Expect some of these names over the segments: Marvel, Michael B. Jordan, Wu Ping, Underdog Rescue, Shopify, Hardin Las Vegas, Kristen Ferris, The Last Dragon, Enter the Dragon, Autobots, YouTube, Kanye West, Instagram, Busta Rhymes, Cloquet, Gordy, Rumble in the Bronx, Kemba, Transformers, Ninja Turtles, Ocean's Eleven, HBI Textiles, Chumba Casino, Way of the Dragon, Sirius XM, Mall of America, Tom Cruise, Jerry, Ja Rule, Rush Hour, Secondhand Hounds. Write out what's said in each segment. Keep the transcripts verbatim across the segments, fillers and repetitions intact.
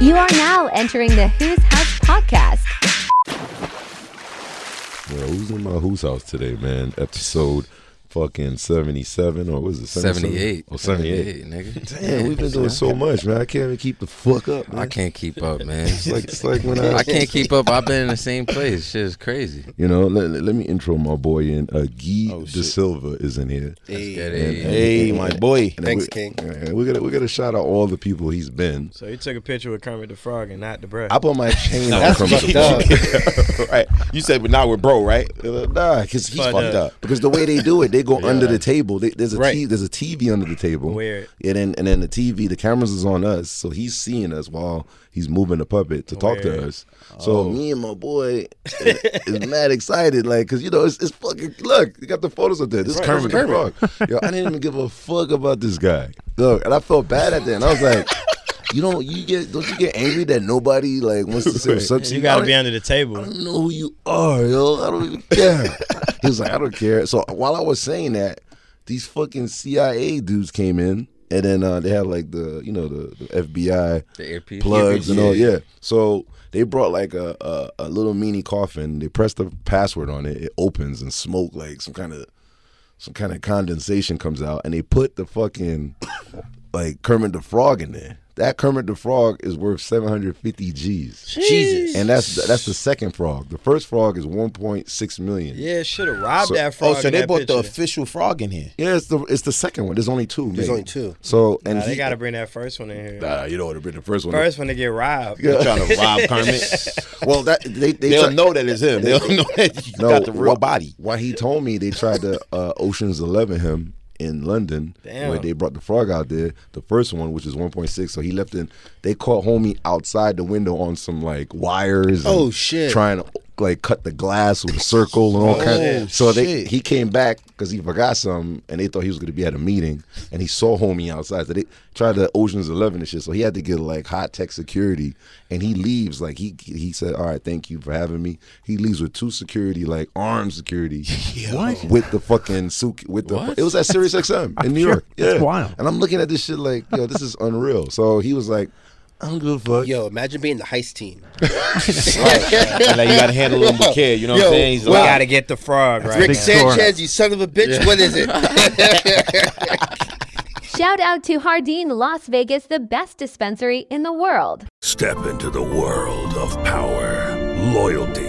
You are now entering the Who's House podcast. Well, who's in my Who's House today, man? Episode fucking seventy-seven, or what is it? seventy-eight. Oh, seventy-eight. seventy-eight, nigga. Damn, we've been doing so much, man. I can't even keep the fuck up, man. I can't keep up, man. It's like, it's like when I... I can't keep up. I've been in the same place. Shit is crazy. You know, let, let me intro my boy in. Uh, Guy oh, DaSilva is in here. Hey, good, hey. And, hey my boy. Thanks, we, King. We're going we're to shout out all the people he's been. So you took a picture with Kermit the Frog and not the bro. I put my chain no, on Kermit the Frog. Right. You said, but now we're bro, right? Nah, because he's but, fucked uh, up. Because the way they do it, they go yeah. under the table. They, there's a right. t- there's a T V under the table. Weird. And then and then the T V, the cameras is on us, so he's seeing us while he's moving the puppet to talk Weird. to us. Oh. So me and my boy is mad excited, like, cause you know it's, it's fucking look. You got the photos up there. This right, Kermit the Frog. Yo, I didn't even give a fuck about this guy. Look, and I felt bad at that, and I was like. You don't you get don't you get angry that nobody like wants to say something? You gotta be under the table. I don't know who you are, yo. I don't even care. He was like, I don't care. So while I was saying that, these fucking C I A dudes came in, and then uh, they had like the you know the, the F B I the plugs and all. Yeah. So they brought like a, a a little mini coffin. They pressed the password on it. It opens and smoke like some kind of some kind of condensation comes out, and they put the fucking like Kermit the Frog in there. That Kermit the Frog is worth seven hundred fifty G's. Jesus. And that's that's the second frog. The first frog is one point six million. Yeah, should have robbed so, that frog. Oh, so they bought picture. the official frog in here. Yeah, it's the it's the second one. There's only two. There's maybe. only two. So and nah, they he, gotta bring that first one in here. Nah, you don't want to bring the first one. First one to get robbed. They're trying to rob Kermit. Well, that they they they'll try, know that it's him. They'll know that you no, got the real wh- body. Why he told me they tried to uh, Ocean's Eleven him. In London, Damn. where they brought the frog out there, the first one, which is one point six, so he left in. They caught homie outside the window on some like wires. And oh shit! Trying to like cut the glass with a circle and all oh, kinds. Of, so shit. they he came back because he forgot something, and they thought he was gonna be at a meeting, and he saw homie outside. So they tried the Ocean's Eleven and shit. So he had to get like high tech security, and he leaves like he he said, "All right, thank you for having me." He leaves with two security, like armed security, what? with the fucking suit. With the what? It was at Sirius X M in New sure. York. Yeah, that's wild. And I'm looking at this shit like, yo, this is unreal. So he was like. I don't give a fuck. Yo, imagine being the heist team. Right. Like you gotta handle them with care. You know Yo, what I'm saying? He's like, we gotta get the frog right. Rick now. Sanchez, you son of a bitch. Yeah. What is it? Shout out to Hardin Las Vegas, the best dispensary in the world. Step into the world of power, loyalty,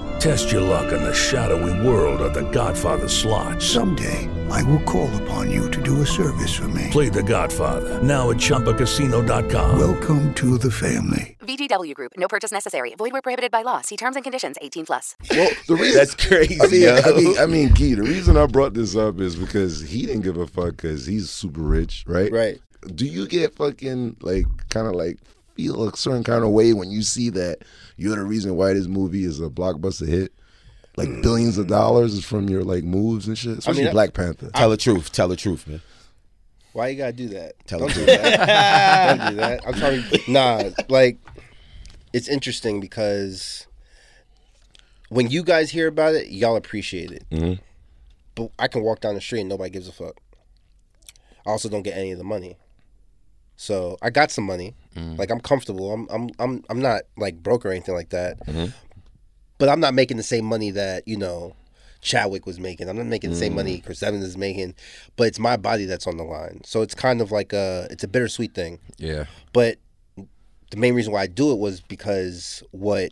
Test your luck in the shadowy world of The Godfather slot. Someday, I will call upon you to do a service for me. Play The Godfather now at Chumba Casino dot com. Welcome to the family. V G W Group. No purchase necessary. Void where prohibited by law. See terms and conditions. eighteen plus. Well, the reason that's crazy. I mean, I mean, I mean, Guy. The reason I brought this up is because he didn't give a fuck because he's super rich, right? Right. Do you get fucking like kind of like feel a certain kind of way when you see that you're the reason why this movie is a blockbuster hit? Like mm. billions of dollars is from your like moves and shit. Especially I mean, Black Panther. I, tell the truth. Tell the truth, man. Why you gotta do that? Tell Don't do that. Don't do that. I'm sorry. Nah, like. It's interesting because when you guys hear about it, y'all appreciate it. Mm-hmm. But I can walk down the street and nobody gives a fuck. I also don't get any of the money. So I got some money. Mm-hmm. Like I'm comfortable. I'm I'm I'm I'm not like broke or anything like that. Mm-hmm. But I'm not making the same money that, you know, Chadwick was making. I'm not making the mm-hmm. same money Chris Evans is making. But it's my body that's on the line. So it's kind of like a it's a bittersweet thing. Yeah. But the main reason why I do it was because what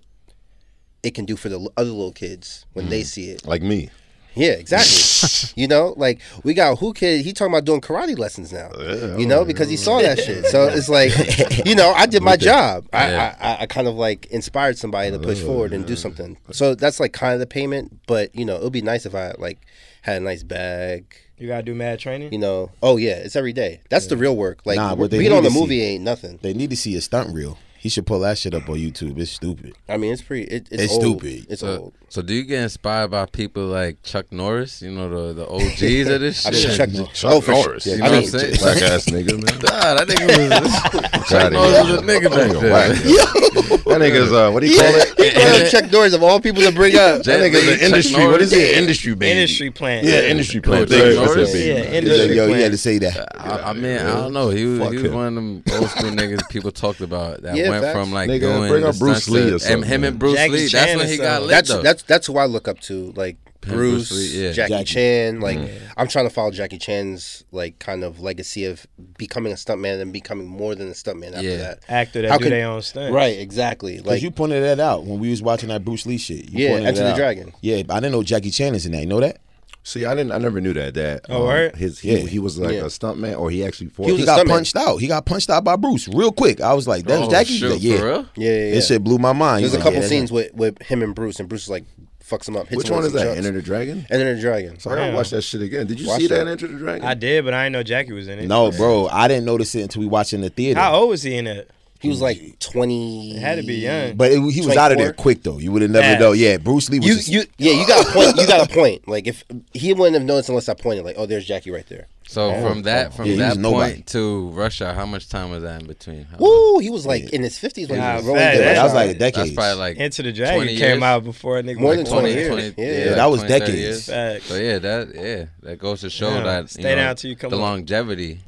it can do for the other little kids when mm. they see it. Like me. Yeah, exactly. You know, like, we got Who Kid, he talking about doing karate lessons now, yeah, you know, because he saw that shit. So it's like, you know, I did my job. I, yeah. I, I, I kind of, like, inspired somebody to push forward and do something. So that's, like, kind of the payment, but, you know, it would be nice if I, like, had a nice bag. You gotta do mad training? You know, oh, yeah, it's every day. That's yeah. the real work. Like, nah, read on the see, movie ain't nothing. They need to see a stunt reel. He should pull that shit up on YouTube. It's stupid. I mean, it's pretty. It, it's it's old. stupid. It's so, old. So, do you get inspired by people like Chuck Norris? You know, the, the O Gs of this shit. I mean, Chuck, Chuck, Chuck oh, Norris. You know I mean, what I'm saying? Black ass nigga, man. Nah, that nigga was. Chuck Norris was a nigga back then. That nigga's uh, what do you yeah. call it? Yeah. Chuck Norris of all people to bring up. That nigga's an industry. Norris. What is it? Industry baby. Industry plant. Yeah, industry plant. Yeah, industry. Yo, you had to say that. I mean, I don't know. He was he was one of them old school niggas people talked about. That went facts. From like nigga, doing bring up Bruce Lee or something. Him and Bruce Jackie Lee. Chan that's when he got lit. That's, that's that's who I look up to. Like Bruce, Bruce Lee, yeah. Jackie, Jackie Chan. Like mm. I'm trying to follow Jackie Chan's like kind of legacy of becoming a stuntman and becoming more than a stuntman after yeah. that. Actor that How do could, their own stunts. Right, exactly. Because like, you pointed that out when we was watching that Bruce Lee shit. You yeah, Enter the Dragon. Yeah, I didn't know Jackie Chan is in that. You know that? See, I didn't. I never knew that. That oh, um, right. His he, yeah. he was like yeah. a stuntman, or he actually fought. He, he got punched out. He got punched out by Bruce real quick. I was like, "That oh, was Jackie." Shoot, like, yeah. For real? yeah, yeah, yeah. This shit blew my mind. There's He's a like, couple yeah, scenes with, with him and Bruce, and Bruce is like, fucks him up. Hits Which him one is that? Jumps. Enter the Dragon? Enter the Dragon. So I gotta watch that shit again. Did you watch see that? that Enter the Dragon? I did, but I didn't know Jackie was in it. No, bro, I didn't notice it until we watched it in the theater. How old was he in it? He was like twenty. It had to be young, but it, he was twenty-four. Out of there quick though. You would have never yeah. know. Yeah, Bruce Lee was. You, just... you, yeah, you got a point. You got a point. Like if he wouldn't have noticed unless I pointed, like, oh, there's Jackie right there. So oh, from that, from yeah, that point nobody. to Rush Hour, how much time was that in between? How Woo, much? He was like yeah. in his fifties when yeah, he was rolling. That, that was like a decade. That's probably like Into the Dragon came years. Out before a nigga. More like than twenty, twenty years. twenty, yeah, yeah, yeah, that was twenty, decades. So yeah, that yeah, that goes to show yeah. that you Stay know, down till you come the up. longevity.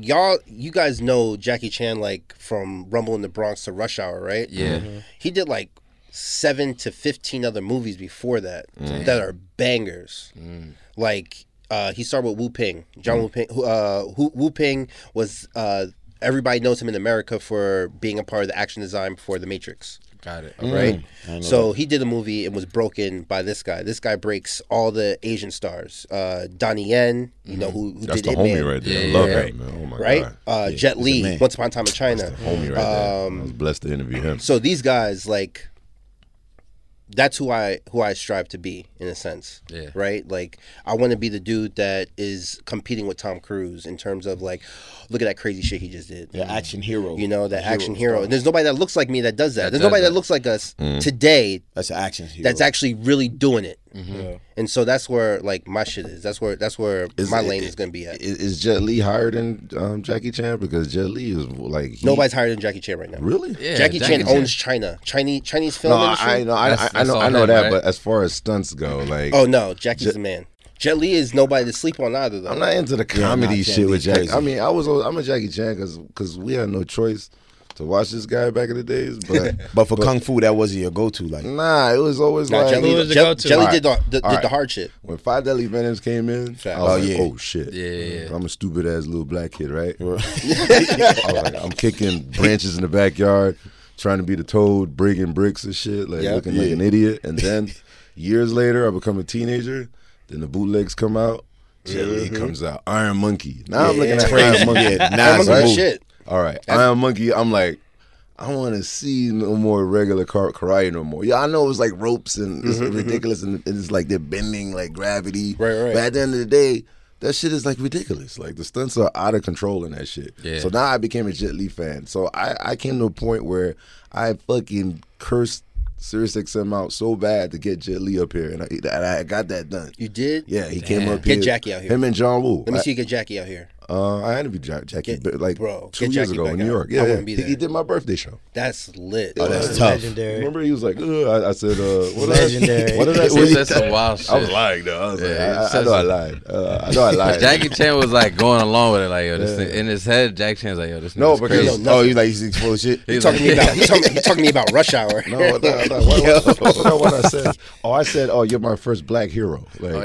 Y'all, you guys know Jackie Chan, like, from Rumble in the Bronx to Rush Hour, right? Yeah. Mm-hmm. He did, like, seven to fifteen other movies before that mm. that are bangers. Mm. Like, uh, he started with Wu Ping. John mm. Wu Ping. Who, uh, who, Wu Ping was, uh, everybody knows him in America for being a part of the action design for The Matrix. Got it. Mm. Right? So that. he did a movie and was broken by this guy. This guy breaks all the Asian stars. Uh, Donnie Yen, you mm-hmm. know, who, who did it. That's the homie man. right there. Yeah, I love yeah. him, man. Oh, my right? God. Uh, yeah, Jet Li, Once Upon a Time in China. That's the homie right um, there. I was blessed to interview him. So these guys, like, that's who I who I strive to be, in a sense, yeah. right? Like, I want to be the dude that is competing with Tom Cruise in terms of, like, look at that crazy shit he just did. The action hero. You know, that hero action hero. Probably. And there's nobody that looks like me that does that. that there's does nobody that. that looks like us mm. today. That's an action hero. That's actually really doing it. Mm-hmm. Yeah. And so that's where, like, my shit is. That's where that's where is, my lane it, is going to be at. Is, is Jet Li higher than um, Jackie Chan? Because Jet Li is, like... He... Nobody's higher than Jackie Chan right now. Really? Yeah, Jackie, Jackie Chan, Chan owns China. Chinese Chinese film no, industry? I know, I, that's, I, that's I know, I know that, right? But as far as stunts go, like... Oh, no. Jackie's J- the man. Jet Li is nobody to sleep on either, though. I'm not into the comedy yeah, shit with Jackie. I mean, I was, I'm a Jackie Chan because we had no choice to watch this guy back in the days. But but for but, Kung Fu, that wasn't your go-to. like. Nah, it was always nah, like... Jet Li was the go-to. Jet Li did, the, did, did right. the hard shit. When Five Deadly Venoms came in, Fact. I was oh, like, yeah. oh, shit. Yeah, yeah, yeah. I'm a stupid-ass little black kid, right? I was like, I'm kicking branches in the backyard, trying to be the toad, breaking bricks and shit, like yep, looking yeah. like an idiot. And then years later, I become a teenager. Then the bootlegs come out. Jet Li mm-hmm. comes out. Iron Monkey. Now yeah, I'm looking at Iron Monkey. Now I'm looking at shit. All right. That's... Iron Monkey, I'm like, I want to see no more regular karate no more. Yeah, I know it was like ropes and it's mm-hmm, ridiculous mm-hmm. and it's like they're bending like gravity. Right, right. But at the end of the day, that shit is like ridiculous. Like the stunts are out of control in that shit. Yeah. So now I became a Jet Li fan. So I, I came to a point where I fucking cursed Sirius X M out so bad to get Jet Li up here, and I, and I got that done. You did? Yeah, he came Damn. up here. Get Jackie out here. Him and John Woo. Let me I, see you get Jackie out here. Uh, I interviewed Jack, Jackie get, like bro, two years Jackie ago in New York. Out. Yeah, yeah. He, he did my birthday show. That's lit. Oh, that's, that's tough. Legendary. Remember, he was like, I, I said, uh, what legendary. I, what did I say? That's some wild shit. I was lying though. I was yeah, like, I, I know I lied. Uh, I know I lied. Jackie Chan was like going along with it, like yo, this yeah. thing. In his head, Jackie Chan's like, yo, this. No, because crazy. no, he's like, he's full of shit. He's talking to me about, he talking to me about Rush Hour. No, no, no. What I said? Oh, I said, oh, you're my first black hero. Like, I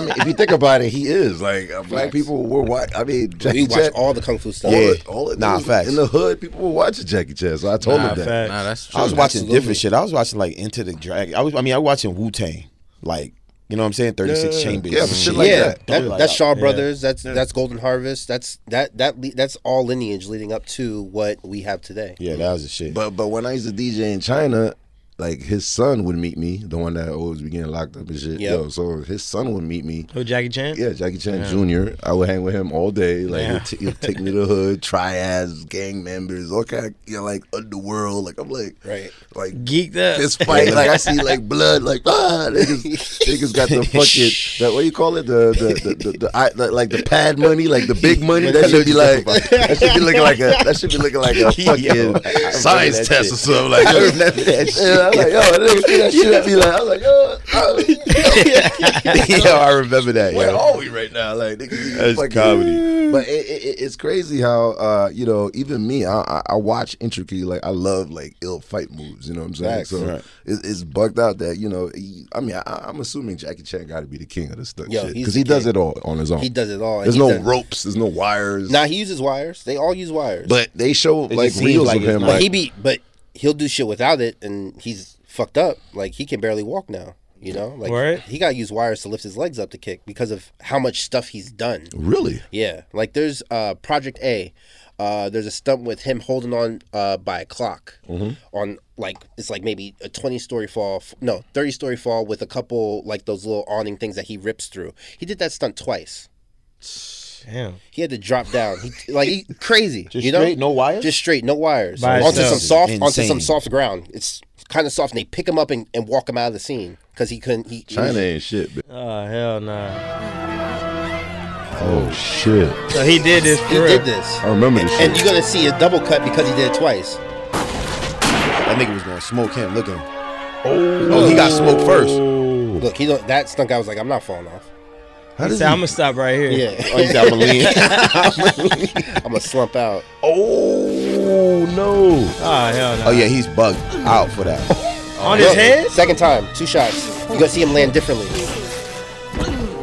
mean, if you think about it, he is like black people. We're watch, I mean, Jackie we watch Chan, all the Kung Fu stuff. Yeah, all it, nah, facts. In the hood, people were watching Jackie Chan, so I told nah, them that. Facts. Nah, that's true. I was watching Absolutely. different shit. I was watching like Enter the Dragon. I was, I mean, I was watching Wu Tang, like You know what I'm saying? thirty-six yeah. Chambers. Yeah, shit like yeah. that. that like that's Shaw that. Brothers. Yeah. That's yeah. that's Golden Harvest. That's that that le that's all lineage leading up to what we have today. Yeah, that was the shit. But but when I used to D J in China, like his son would meet me, the one that always be getting locked up and shit. Yep. Yo, so his son would meet me. Oh, Jackie Chan? Yeah, Jackie Chan yeah. Junior I would hang with him all day. Like yeah. he'll, he'll take me to the hood, triads, gang members, all kind of, you know, like underworld. Like I'm like, right, like geeked up. This fight, like I see like blood, like ah, they just, they just got the fucking that what do you call it, the the the, the, the, the, I, the like the pad money, like the big money. That should be like that should be looking like a that should be looking like a fucking science test shit. or something like that. I was like, yo, nigga, see that shit. I be like, I was like, yo, I, yo, I remember that. Where yo. are we right now? Like, nigga, that's comedy. But it, it, it's crazy how, uh, you know, even me, I, I, I watch intricately. Like, I love like ill fight moves. You know what I'm saying? Facts, so right. it, it's bugged out that you know. He, I mean, I, I'm assuming Jackie Chan got to be the king of this stuff, yo, shit, because he king. does it all on his own. He does it all. There's he no does. ropes. There's no wires. Nah, he uses wires. They all use wires. But they show they like reels like of him. But like, he be but. He'll do shit without it, and he's fucked up. Like, he can barely walk now, you know? Like, right. he got to use wires to lift his legs up to kick because of how much stuff he's done. Really? Yeah. Like, there's uh, Project A. Uh, there's a stunt with him holding on uh, by a clock mm-hmm. on, like, it's like maybe a twenty-story fall. No, thirty-story fall with a couple, like, those little awning things that he rips through. He did that stunt twice. Damn. He had to drop down. He, like he, crazy. Just you know? straight, no wires? Just straight, no wires. By onto itself. some soft Insane. onto some soft ground. It's kind of soft, and they pick him up and, and walk him out of the scene. Cause he couldn't he, China he, ain't shit, bitch. Oh hell nah. Oh shit. So he did this for He real. did this. I remember this shit. And you're gonna see a double cut because he did it twice. That nigga was gonna smoke him. Look at him. Oh, oh he got smoked first. Look, he that stunt guy was like, I'm not falling off. How does he say, he... I'm going to stop right here. Yeah. Oh, you got to lean. I'm going to slump out. Oh, no. Oh, hell no. Oh, yeah, he's bugged out for that. Oh, on his head? Second time. Two shots. You're going to see him land differently.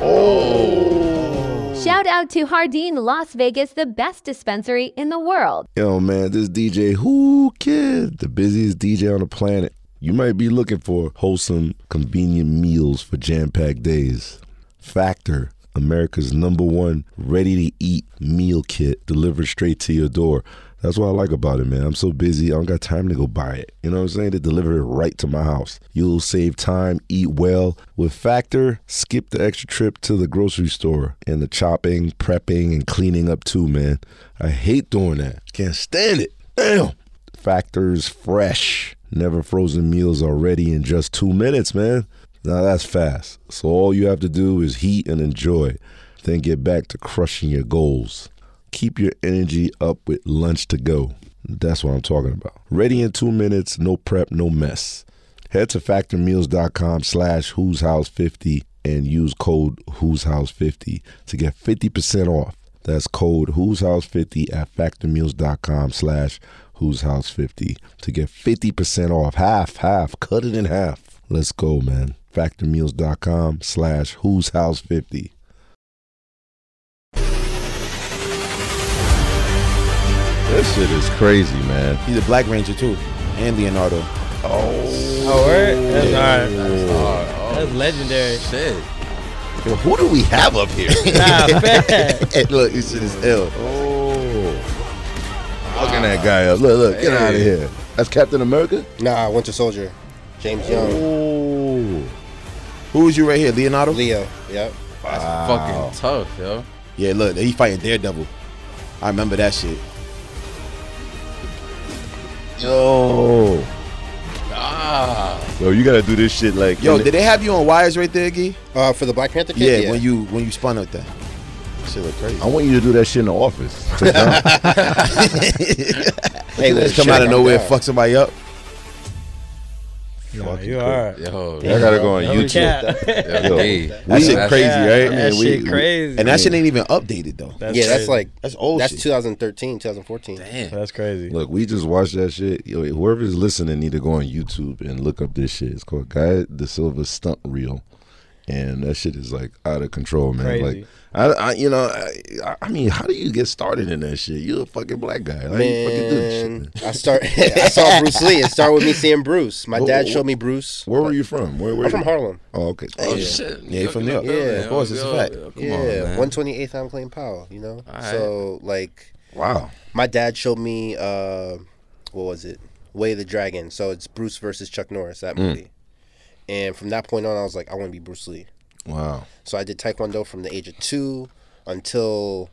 Oh. Shout out to Hardin Las Vegas, the best dispensary in the world. Yo, man, this D J Whoo Kid, the busiest D J on the planet. You might be looking for wholesome, convenient meals for jam-packed days. Factor, America's number one ready-to-eat meal kit delivered straight to your door. That's what I like about it, man. I'm so busy, I don't got time to go buy it. You know what I'm saying? They deliver it right to my house. You'll save time, eat well. With Factor, skip the extra trip to the grocery store and the chopping, prepping, and cleaning up too, man. I hate doing that. Can't stand it. Damn. Factor's fresh, never frozen meals are ready in just two minutes, man. Now that's fast. So all you have to do is heat and enjoy, then get back to crushing your goals. Keep your energy up with lunch to go. That's what I'm talking about. Ready in two minutes, no prep, no mess. Head to factormeals.com slash Who's House fifty and use code Who's House fifty to get fifty percent off. That's code Who's House fifty at factormeals.com slash Who's House fifty to get fifty percent off. Half, half, cut it in half. Let's go, man. Factormeals.com slash Who's House fifty. This shit is crazy, man. He's a Black Ranger too, and Leonardo. Oh, oh word? That's yeah. hard. That's hard. Oh, that's legendary. Shit. Yo, who do we have up here? Nah, hey, look, this shit is ill. Oh, looking wow. that guy up. Look, look, get hey. out of here. That's Captain America? Nah, Winter Soldier. James Young. Ooh. Who is you right here? Leonardo? Leo. Yep. That's wow. fucking tough, yo. Yeah, look, he fighting Daredevil. I remember that shit. Yo. Ah. Yo, you gotta do this shit like. Yo, did they have you on wires right there, Gee? Uh, for the Black Panther kid? Yeah, yeah. when you when you spun out that. That shit look crazy. I want you to do that shit in the office. Hey, let's come out of nowhere and fuck somebody up. No, you cool. are. Yo, I gotta go on YouTube. Yo, hey, that shit crazy, yeah, right? That I mean, shit we, crazy. And that shit ain't even updated though. That's yeah, crazy. that's like that's old. That's shit. twenty thirteen, twenty fourteen. Damn, that's crazy. Look, we just watched that shit. Yo, whoever's listening need to go on YouTube and look up this shit. It's called Guy DaSilva Stunt Reel. and that shit is like out of control, man. Crazy. Like, I, I, you know, I, I mean, how do you get started in that shit? You a fucking black guy, how man. You fucking do this shit, man? I start. I saw Bruce Lee. It started with me seeing Bruce. My well, dad showed me Bruce. Where were you from? Where? where I'm you? from Harlem. Oh, okay. Oh yeah. shit. Yeah, from New York. Yeah, of course, it's a fact. Yeah, one twenty-eighth on Clayton Powell. You know, right. So like, wow. My dad showed me uh, what was it? Way of the Dragon. So it's Bruce versus Chuck Norris. That movie. Mm. And from that point on, I was like, I want to be Bruce Lee. Wow. So I did Taekwondo from the age of two until,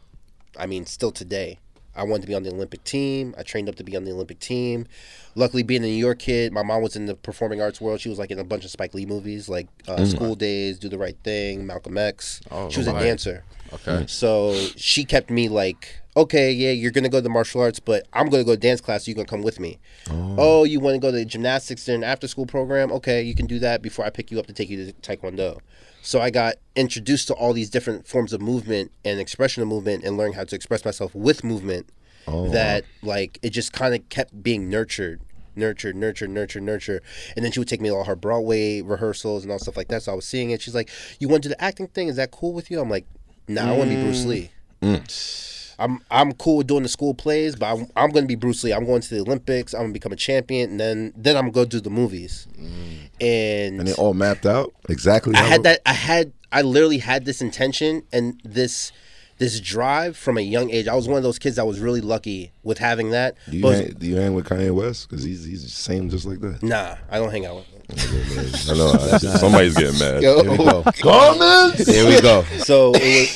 I mean, still today. I wanted to be on the Olympic team. I trained up to be on the Olympic team. Luckily, being a New York kid, my mom was in the performing arts world. She was, like, in a bunch of Spike Lee movies, like uh, mm. School Days, Do the Right Thing, Malcolm X. Oh, she was right. a dancer. Okay. So she kept me, like... okay, yeah, you're going to go to the martial arts, but I'm going to go to dance class, so you're going to come with me. Oh, oh you want to go to the gymnastics in an after-school program? Okay, you can do that before I pick you up to take you to Taekwondo. So I got introduced to all these different forms of movement and expression of movement and learning how to express myself with movement oh. that, like, it just kind of kept being nurtured, nurtured, nurtured, nurtured, nurtured. And then she would take me to all her Broadway rehearsals and all stuff like that, so I was seeing it. She's like, you want to do the acting thing? Is that cool with you? I'm like, nah, mm. I want to be Bruce Lee. Mm. I'm I'm cool with doing the school plays, but I'm, I'm going to be Bruce Lee. I'm going to the Olympics. I'm going to become a champion, and then, then I'm going to go do the movies. Mm. And and it all mapped out exactly. I had it... that. I had. I literally had this intention and this this drive from a young age. I was one of those kids that was really lucky with having that. Do you, hang, was, do you hang with Kanye West? Because he's he's the same just like that. Nah, I don't hang out with him. I know somebody's getting mad. Yo. Here we go. Comments. Here we go. So, it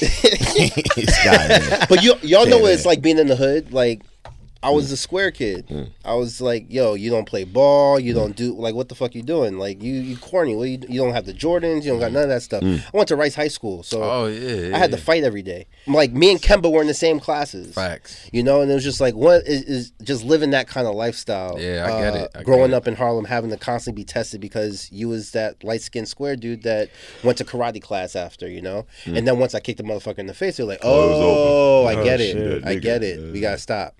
was God, but you, y'all know what it's like being in the hood. Like, I was mm. a square kid. Mm. I was like, yo, you don't play ball. You mm. don't do like what the fuck you doing? Like you, you corny. Well, you, you don't have the Jordans. You don't got none of that stuff. Mm. I went to Rice High School, so oh, yeah, yeah, I had to fight every day. Like me and Kemba were in the same classes. Facts. You know, and it was just like what is, is just living that kind of lifestyle. Yeah, I get uh, it. I growing get up it. in Harlem, having to constantly be tested because you was that light skinned square dude that went to karate class after. You know, mm. and then once I kicked the motherfucker in the face, they're like, oh, oh I get oh, it. Shit, I nigga. get it. We gotta stop.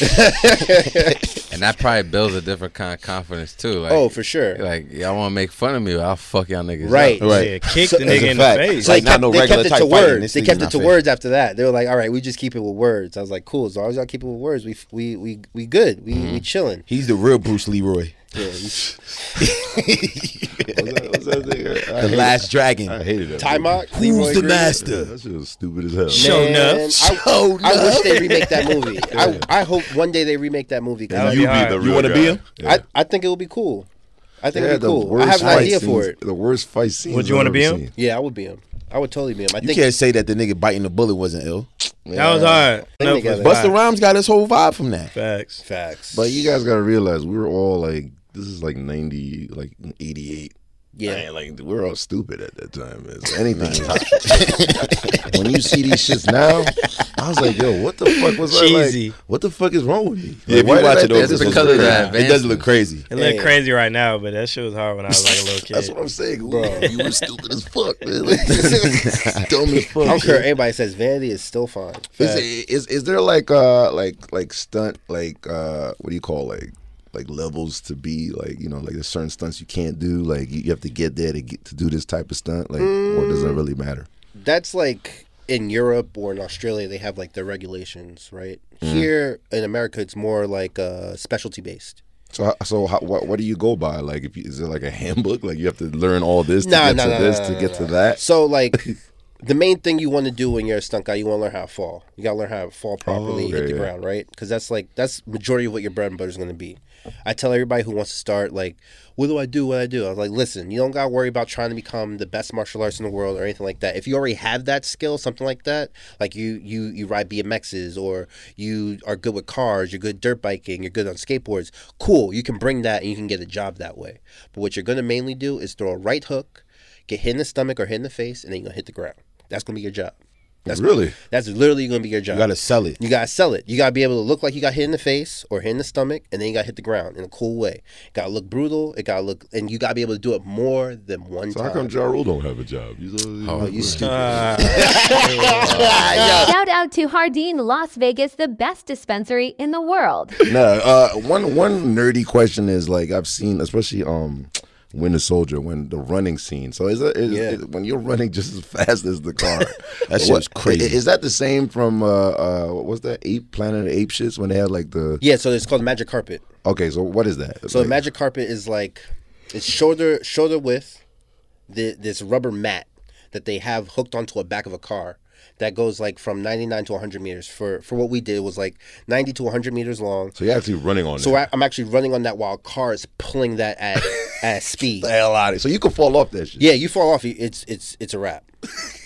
And that probably builds a different kind of confidence too. Like, oh, for sure. Like y'all want to make fun of me, but I'll fuck y'all niggas. Right, up. right. Yeah, kick so, the nigga in fact. the face. So like, they kept, no they kept it to words. They kept it to words after that. They were like, "All right, we just keep it with words." I was like, "Cool, as long as y'all keep it with words, we we we we good. We mm-hmm. we chilling." He's the real Bruce Leroy. Yeah, was that, was that the Last Dragon. I hated it. Timok, Who's the Green? Master? Yeah, that shit was stupid as hell. Show up. Show I, I wish they remake that movie. I, I hope one day they remake that movie. Cause you be the real you want to be him? Yeah. I, I think it would be cool. I think yeah, it'd be cool. I have an idea scenes, for it. The worst fight scene. Would you want to be him? Seen. Yeah, I would be him. I would totally be him. I you think can't say that the nigga biting the bullet wasn't ill. Yeah. That was hard. No, Busta Rhymes got his whole vibe from that. Facts, facts. But you guys gotta realize we were all like. This is like ninety, like eighty-eight. Yeah, man, like we're all stupid at that time. It's anything. When you see these shits now, I was like, "Yo, what the fuck was Cheesy. I like? What the fuck is wrong with me?" Like, yeah, if you watch it over, because of that, it does look crazy. It look crazy right now, but that shit was hard when I was like a little kid. That's what I'm saying, bro. You were stupid as fuck, man. Like, dumb as fuck. I don't care. Anybody says vanity is still fine. Is, is is there like uh like like stunt like uh what do you call like? Like levels to be like you know like there's certain stunts you can't do like you have to get there to get to do this type of stunt like mm, or does it really matter? That's like in Europe or in Australia they have like their regulations, right? Mm. Here in America it's more like uh, specialty based. So so how, what what do you go by? Like if you, is it like a handbook? Like you have to learn all this to nah, get nah, to nah, this nah, to nah, get nah. to that. So like. The main thing you want to do when you're a stunt guy, you want to learn how to fall. You got to learn how to fall properly, oh, okay, hit the yeah. ground, right? Because that's like, that's majority of what your bread and butter is going to be. I tell everybody who wants to start, like, what do I do, what do I do? I was like, listen, you don't got to worry about trying to become the best martial arts in the world or anything like that. If you already have that skill, something like that, like you you, you ride B M Xs or you are good with cars, you're good dirt biking, you're good on skateboards, cool, you can bring that and you can get a job that way. But what you're going to mainly do is throw a right hook, get hit in the stomach or hit in the face, and then you're going to hit the ground. That's going to be your job. That's really? Gonna, that's literally going to be your job. You got to sell it. You got to sell it. You got to be able to look like you got hit in the face or hit in the stomach, and then you got to hit the ground in a cool way. Got to look brutal. It got to look, and you got to be able to do it more than one so time. So how come Ja Rule don't have a job? He's always, oh, you stupid. Uh, Shout out to Hardin Las Vegas, the best dispensary in the world. No, uh, one one nerdy question is, like, I've seen, especially... um. Winter Soldier, when the running scene. So is, it, is yeah. it, when you're running just as fast as the car. That shit was crazy. Is that the same from, uh, uh, what was that, Ape Planet of the Ape shits when they had like the... Yeah, so it's called the Magic Carpet. Okay, so what is that? So like, the Magic Carpet is like, it's shoulder, shoulder width, the, this rubber mat that they have hooked onto the back of a car that goes like from ninety-nine to one hundred meters. For, for what we did, it was like ninety to one hundred meters long. So you're actually running on so that. So I'm actually running on that while cars pulling that at... at speed. The hell out of it. So you can fall off that shit. Yeah, you fall off, it's it's it's a wrap.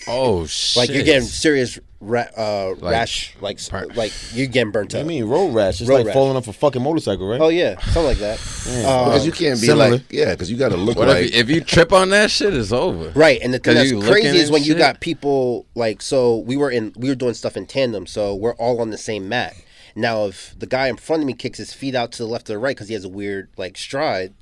Oh shit. Like you're getting serious ra- uh, like, rash, like per- like you're getting burnt up. I mean road rash. It's road like rash. Falling off a fucking motorcycle, right? Oh yeah, something like that. Yeah. Um, because you can't be similar. Like yeah, because you got to look what like if you, if you trip on that shit, it's over. Right, and the thing that's crazy is when shit? You got people like so we were in we were doing stuff in tandem, so we're all on the same mat. Now if the guy in front of me kicks his feet out to the left or the right because he has a weird like stride.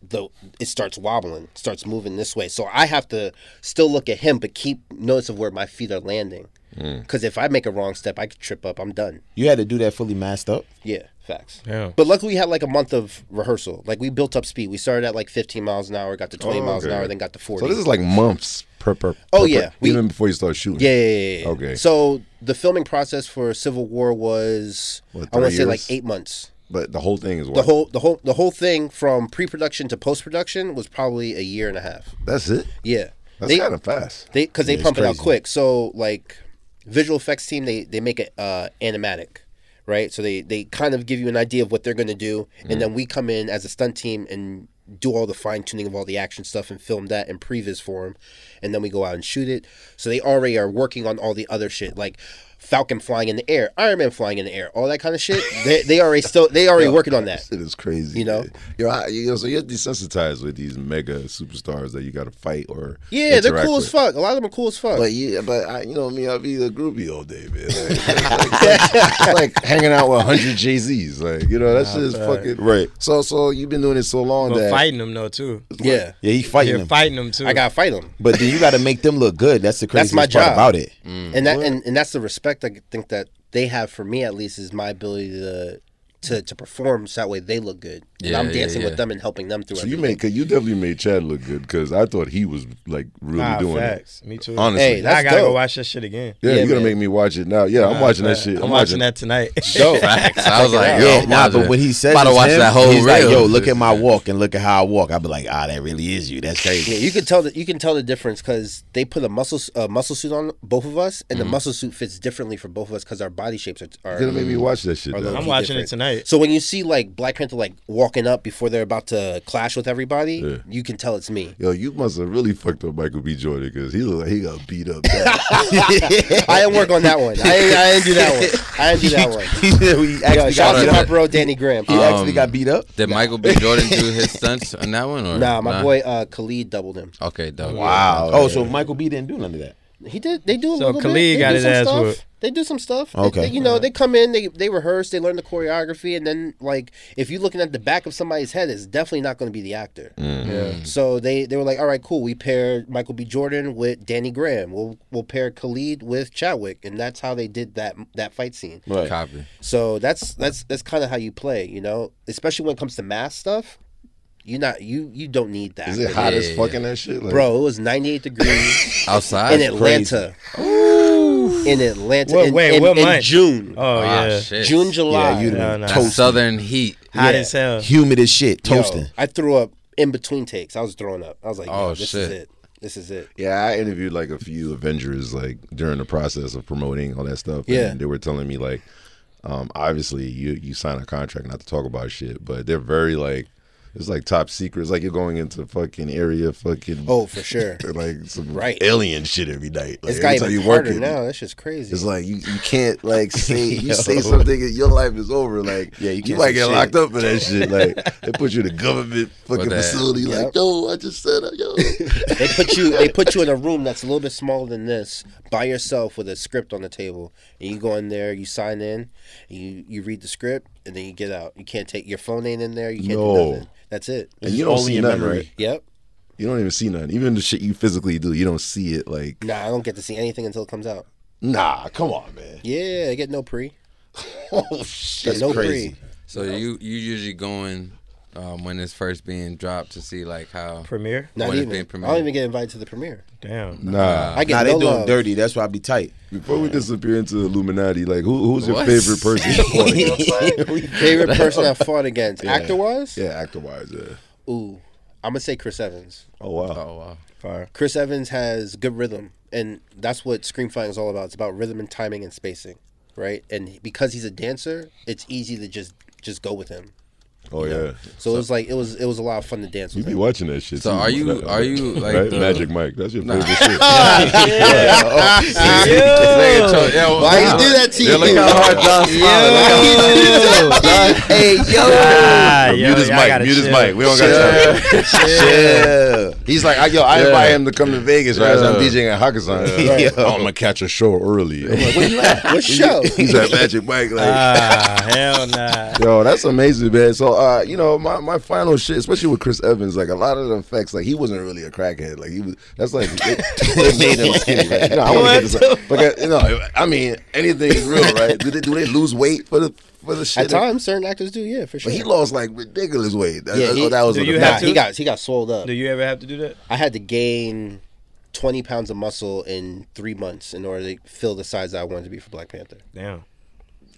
The it starts wobbling, starts moving this way. So I have to still look at him, but keep notice of where my feet are landing. Because mm. if I make a wrong step, I could trip up. I'm done. You had to do that fully masked up? Yeah, facts. Yeah. But luckily, we had like a month of rehearsal. Like we built up speed. We started at like fifteen miles an hour, got to twenty oh, okay. miles an hour, then got to forty. So this is like months per per. Oh per, yeah, per, we, even before you start shooting. Yeah, yeah, yeah, yeah. Okay. So the filming process for Civil War was what, I want to say like eight months. But the whole thing is what? The whole the whole the whole thing from pre-production to post-production was probably a year and a half. That's it? Yeah. That's kind of fast. They because they yeah, pump it out quick. So like visual effects team, they they make it uh, animatic, right? So they they kind of give you an idea of what they're going to do, and mm. then we come in as a stunt team and do all the fine-tuning of all the action stuff and film that in previs form, and then we go out and shoot it. So they already are working on all the other shit like Falcon flying in the air, Iron Man flying in the air, all that kind of shit. They they already still they already yo, working on that. Shit is crazy. You know, yo, I, yo, so you're desensitized with these mega superstars that you got to fight or yeah, they're cool with. As fuck. A lot of them are cool as fuck. But yeah, but I, you know me, I'll be a groovy all day, man. Like, like, like, like hanging out with a hundred Jay-Z's, like you know that nah, shit is right. fucking right. So so you've been doing it so long but that fighting them though too. Yeah, yeah, he fighting you're them. Fighting them too. I gotta fight them. But then you gotta make them look good. That's the craziest that's my job. Part about it. Mm. And that and, and that's the respect. I think that they have for me at least is my ability to to, to perform so that way they look good. And yeah, I'm dancing yeah, yeah. with them and helping them through. So everything. you made cause you definitely made Chad look good because I thought he was like really ah, doing facts. It. Me too. Honestly, hey, that's I gotta dope. Go watch that shit again. Yeah, yeah you're man. Gonna make me watch it now. Yeah, nah, I'm watching facts. That shit. I'm, I'm watching, watching that tonight. Yo, facts. I was like, yo, nah. But when he says, I'm about to watch him, that whole. He's like, yo, look at my walk and look at how I walk. I'd be like, ah, that really is you. That's crazy. Yeah, you can tell that you can tell the difference because they put a muscle uh, muscle suit on both of us, and mm-hmm. the muscle suit fits differently for both of us because our body shapes are. You're gonna make me watch that shit. I'm watching it tonight. So when you see like Black Panther like walking up before they're about to clash with everybody, yeah. you can tell it's me. Yo, you must have really fucked up Michael B. Jordan because he looked like he got beat up. I didn't work on that one. I, I didn't do that one. I didn't do that one. He actually shout out to my bro Danny Graham. He um, actually got beat up. Did Michael B. Jordan do his stunts on that one? Or nah, my nah? boy uh, Khalid doubled him. Okay, doubled. Wow. Oh, yeah. So Michael B. didn't do none of that. He did. They do a so little Khalid bit. So Khalid got his ass whooped. They do some stuff. Okay. They, they, you know, right. they come in, they they rehearse, they learn the choreography, and then like if you're looking at the back of somebody's head, it's definitely not going to be the actor. Mm-hmm. Yeah. So they, they were like, all right, cool. We paired Michael B. Jordan with Danny Graham. We'll we'll pair Khalid with Chadwick, and that's how they did that that fight scene. Right. Copy. So that's that's that's kind of how you play, you know, especially when it comes to math stuff. You not you you don't need that. Is it hot yeah, as fuck in yeah. that shit, like... bro? It was ninety-eight degrees outside in Atlanta. Ooh. In Atlanta, what, in, wait, in, what in month? June. Oh, oh yeah, shit. June, July. Yeah, you no, no. Toasting. Southern heat, hot yeah. as hell, humid as shit, toasting. Yo, I threw up in between takes. I was throwing up. I was like, oh this shit, is it. This is it. Yeah, I interviewed like a few Avengers like during the process of promoting all that stuff. Yeah, and they were telling me like, um, obviously you you sign a contract not to talk about shit, but they're very like. It's like top secret. It's like you're going into fucking area fucking. Oh, for sure. Like some right. alien shit every night. Like, it's got even harder now. That's just crazy. It's like you, you can't like say you say something and your life is over. Like yeah, you, you might get shit. Locked up for that shit. Like they put you in a government fucking facility. Yep. Like yo, I just said uh, yo. They put you. They put you in a room that's a little bit smaller than this by yourself with a script on the table, and you go in there, you sign in, and you you read the script. And then you get out. You can't take your phone ain't in there. You can't no. do nothing. That's it. And you don't see nothing, right? Yep. You don't even see nothing. Even the shit you physically do, you don't see it. Like nah, I don't get to see anything until it comes out. Nah, come on, man. Yeah, I get no pre. Oh shit, that's no crazy. Pre. So you you usually going um, when it's first being dropped to see like how premiere. Not even. I don't even get invited to the premiere. Damn. Nah. I get nah, no they doing love. Dirty. That's why I be tight. Before we disappear into the Illuminati, like who, who's what? your favorite person? to fought favorite person I fought against, yeah. actor wise? Yeah, actor wise. Yeah. Ooh, I'm gonna say Chris Evans. Oh wow. Oh wow. Fire. Chris Evans has good rhythm, and that's what screenfighting is all about. It's about rhythm and timing and spacing, right? And because he's a dancer, it's easy to just just go with him. Oh yeah. Know? So it was like it was it was a lot of fun to dance with. You be him. watching that shit. So too. are you that, are you like right? the... Magic Mike? That's your favorite nah. shit. Why you do that to you? Look how hard Josh is. Hey yo, mute his mic. Mute his mic. We don't got time. Yeah. He's like, I, yo, I yeah. invite him to come to Vegas, right? Yeah. As I'm DJing at Hakkasan. Yeah. Right. Oh, I'm gonna catch a show early. I'm like, where you at? What show? He's at Magic Mike. Like, ah, hell nah. Yo, that's amazing, man. So, uh, you know, my, my final shit, especially with Chris Evans, like a lot of the effects, like he wasn't really a crackhead. Like he was. That's like it, it made him skinny. Like, you know, I want to get this. Like, you know, I mean, anything is real, right? Do they do they lose weight for the? Shit. At times, certain actors do, yeah, for sure. But he lost like ridiculous weight. That, yeah, that's he, what that was. Do you have nah, to? He got he got swole up. Do you ever have to do that? I had to gain twenty pounds of muscle in three months in order to fill the size I wanted to be for Black Panther. Damn,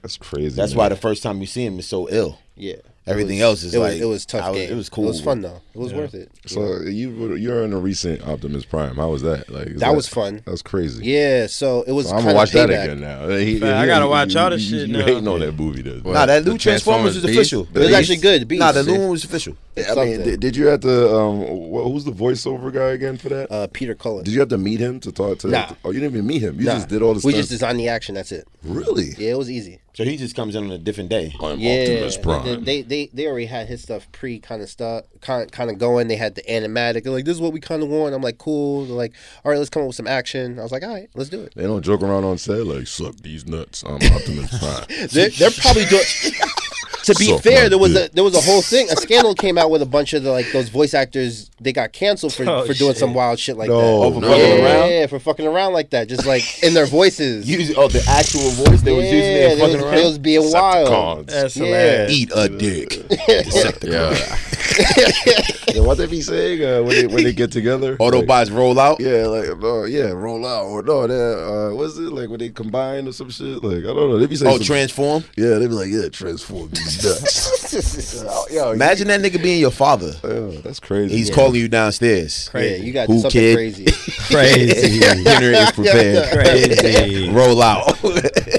that's crazy. That's man. why the first time you see him is so ill. Yeah, everything was, else is it like was, it was tough. Was, game. It was cool. It was fun though. It was yeah. worth it. So yeah. you you're in a recent Optimus Prime. How was that? Like that, that was fun. That was crazy. Yeah. So it was. So I'm gonna watch payback. that again now. He, he, I gotta he, watch all this shit you now. You ain't know that movie does. Nah, that new Transformers, Transformers was official. Beast. It was actually good. Beast. Nah, the new one was official. I mean, did, did you have to? Um, who's the voiceover guy again for that? Uh, Peter Cullen. Did you have to meet him to talk to? Nah. To, oh, you didn't even meet him. You nah. just did all the. We stuff. just designed the action. That's it. Really? Yeah, it was easy. So he just comes in on a different day. I'm yeah, Optimus Prime. They they they already had his stuff pre kind of stuff kind kind of going. They had the animatic. They're like, this is what we kind of want. I'm like, cool. They're like, all right, let's come up with some action. I was like, all right, let's do it. They don't joke around on set like, suck these nuts. I'm Optimus Prime. they're, they're probably doing. To be so fair, there was dude. a there was a whole thing. A scandal came out with a bunch of the, like those voice actors. They got canceled for, oh, for doing shit. some wild shit like no, that. Oh, for no. fucking yeah, around? Yeah, for fucking around like that, just like in their voices. Use, oh, the actual voice they yeah, was using. There fucking was, around. It was being Decepticons. wild. That's yeah. Eat a dick. Decepticons. Yeah. What they be saying uh, when they when they get together? Autobots like, roll out. Yeah, like no, yeah, roll out or no, that uh, what's it like when they combine or some shit? Like I don't know. They be saying. Oh, some, transform. Yeah, they be like yeah, transform. Yo, imagine that nigga being your father. Yo, that's crazy. He's yeah. calling you downstairs. Crazy. Yeah, you got Who something kid? crazy. Crazy. Dinner is prepared. Crazy. Roll out.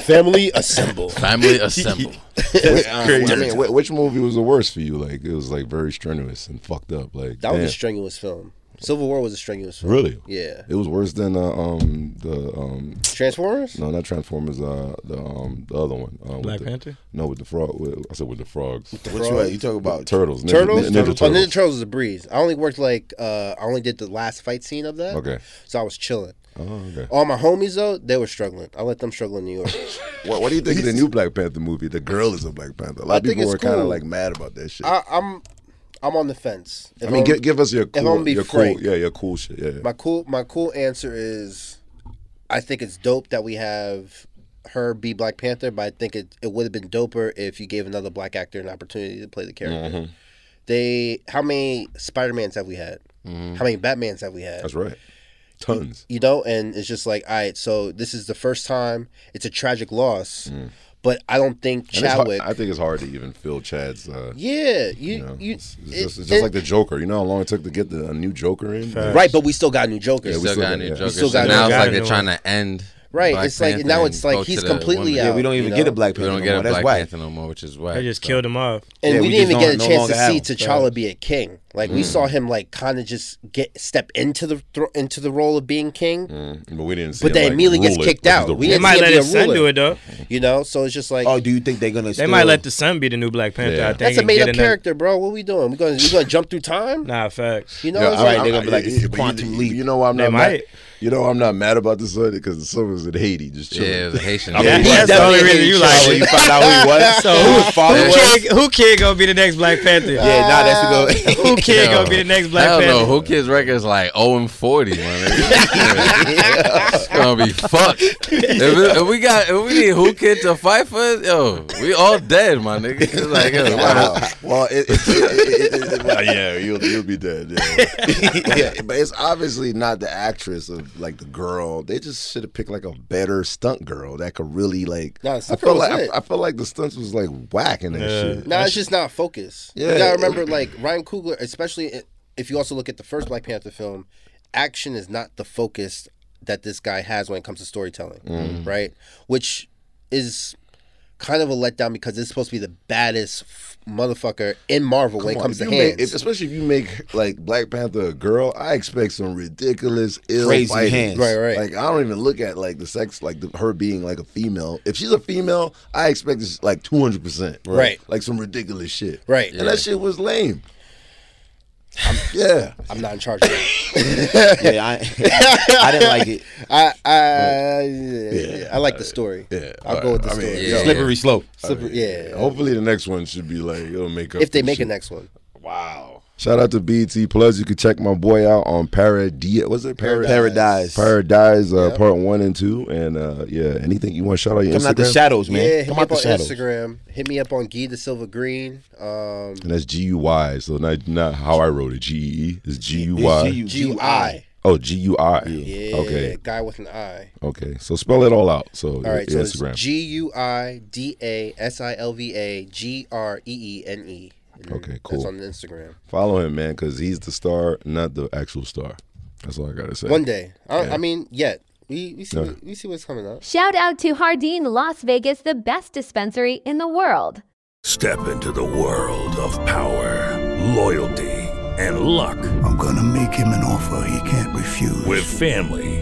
Family assemble. Family assemble. Which, uh, I mean, which movie was the worst for you? Like it was like very strenuous and fucked up. Like that was damn. a strenuous film. Civil War was a strenuous film. Really? Yeah. It was worse than uh, um the um Transformers? No, not Transformers. Uh, the um the other one. Uh, Black the, Panther? No, with the frog. With, I said with the frogs. With the Which frog? One? You talking about turtles? Ninja, turtles? Ninja, Ninja turtles. Oh, Ninja Turtles is a breeze. I only worked like uh, I only did the last fight scene of that. Okay. So I was chilling. Oh, okay. All my homies though, they were struggling. I let them struggle in New York. what, what do you think of the new Black Panther movie? The girl is a Black Panther. A lot I of people were cool. kind of like mad about that shit. I, I'm. I'm on the fence. If I mean, give, give us your cool, your frank, cool, yeah, your cool shit. Yeah, yeah. My cool, my cool answer is, I think it's dope that we have her be Black Panther, but I think it, it would have been doper if you gave another black actor an opportunity to play the character. Mm-hmm. They, how many Spider-Mans have we had? Mm-hmm. How many Batmans have we had? That's right. Tons. You, you know, and it's just like, all right, so this is the first time. It's a tragic loss. Mm. But I don't think Chadwick. I think it's hard to even fill Chad's. Uh, yeah, you. you, know, you it's, it's, it, just, it's just it, like the Joker. You know how long it took to get the, a new Joker in. Facts. Right, but we still got new Jokers. Yeah, we still, still got new yeah. Jokers. So now, now it's like they're trying to end. Right, Black it's Panther like now it's like he's completely out. Yeah, we don't even you know? get a Black Panther. We don't get a Black Panther no more, which is whack. They just so. killed him off, and yeah, we, we didn't even get a no chance to see T'Challa so. be a king. Like mm. we saw him like kind of just get step into the thro- into the role of being king, mm. but we didn't. See but him, they like, immediately gets it. kicked out. The we didn't might see let his son do it though. You know, so it's just like, oh, do you think they're gonna? They might let the son be the new Black Panther. I think that's a made up character, bro. What we doing? We gonna we gonna jump through time? Nah, facts. You know, all right, they're gonna be like it's a quantum leap. You know, I'm not. You know, I'm not mad about this son because the son was in Haiti, just chilling. Yeah, it was Haitian. I mean, yeah, that's the only reason you like it. You found out who he was. So who, who, kid, who kid gonna be the next Black Panther? Yeah, nah, that's the go. Who Who Kid gonna be the next Black Panther? I don't know. Who Kid's record is like oh and forty, man. It's gonna be fucked. If, it, if we got, if we need Who Kid to fight for us, yo, we all dead, my nigga. It's like, yo, wow. Well, it, it, it, it, it, well, yeah, you'll you'll be dead. Yeah. Yeah, but it's obviously not the actress of like the girl. They just should have picked like a better stunt girl that could really like. Nah, I feel like I, I feel like the stunts was like whack in that yeah. shit. No, nah, it's just not focused. Yeah, you gotta remember like Ryan Coogler, especially if you also look at the first Black Panther film, action is not the focus that this guy has when it comes to storytelling, mm. right? Which is kind of a letdown because it's supposed to be the baddest f- motherfucker in Marvel Come when it on, comes to hands. Make, if, especially if you make like Black Panther a girl, I expect some ridiculous, ill crazy fighting. Hands. Right, right. Like I don't even look at like the sex, like the, her being like a female. If she's a female, I expect this, like two hundred percent. Right. Like some ridiculous shit. Right. And yeah. that shit was lame. I'm, yeah, I'm not in charge of that. yeah, I, I didn't like it. I I, yeah, I like the story. Yeah, I'll right. go with the I story. Mean, yeah. Slippery slope. Slippery, I mean, yeah. yeah. Hopefully the next one should be like it'll make up. If they make shit. A next one, wow. Shout out to B E T Plus. You can check my boy out on Paradise. What's it? Paradise. Paradise. Paradise uh, yep. Part one and two. And uh, yeah, anything you want to shout out your Come Instagram? Come out the shadows, man. Yeah, Come hit out me up the on shadows. Instagram. Hit me up on Guy DaSilva Green. Um, and that's G U Y. So not not how I wrote it. G E E. It's G U Y. G U I. Oh, G U I. Yeah. Okay. Guy with an I. Okay. So spell it all out. So all right. Your, your so Instagram. G U I D A S I L V A G R E E N E. Okay, cool. That's on Instagram. Follow him, man, because he's the star, not the actual star. That's all I gotta say. One day, I, yeah. I mean, yet we we see yeah. we see what's coming up. Shout out to Hardin Las Vegas, the best dispensary in the world. Step into the world of power, loyalty, and luck. I'm gonna make him an offer he can't refuse. With family,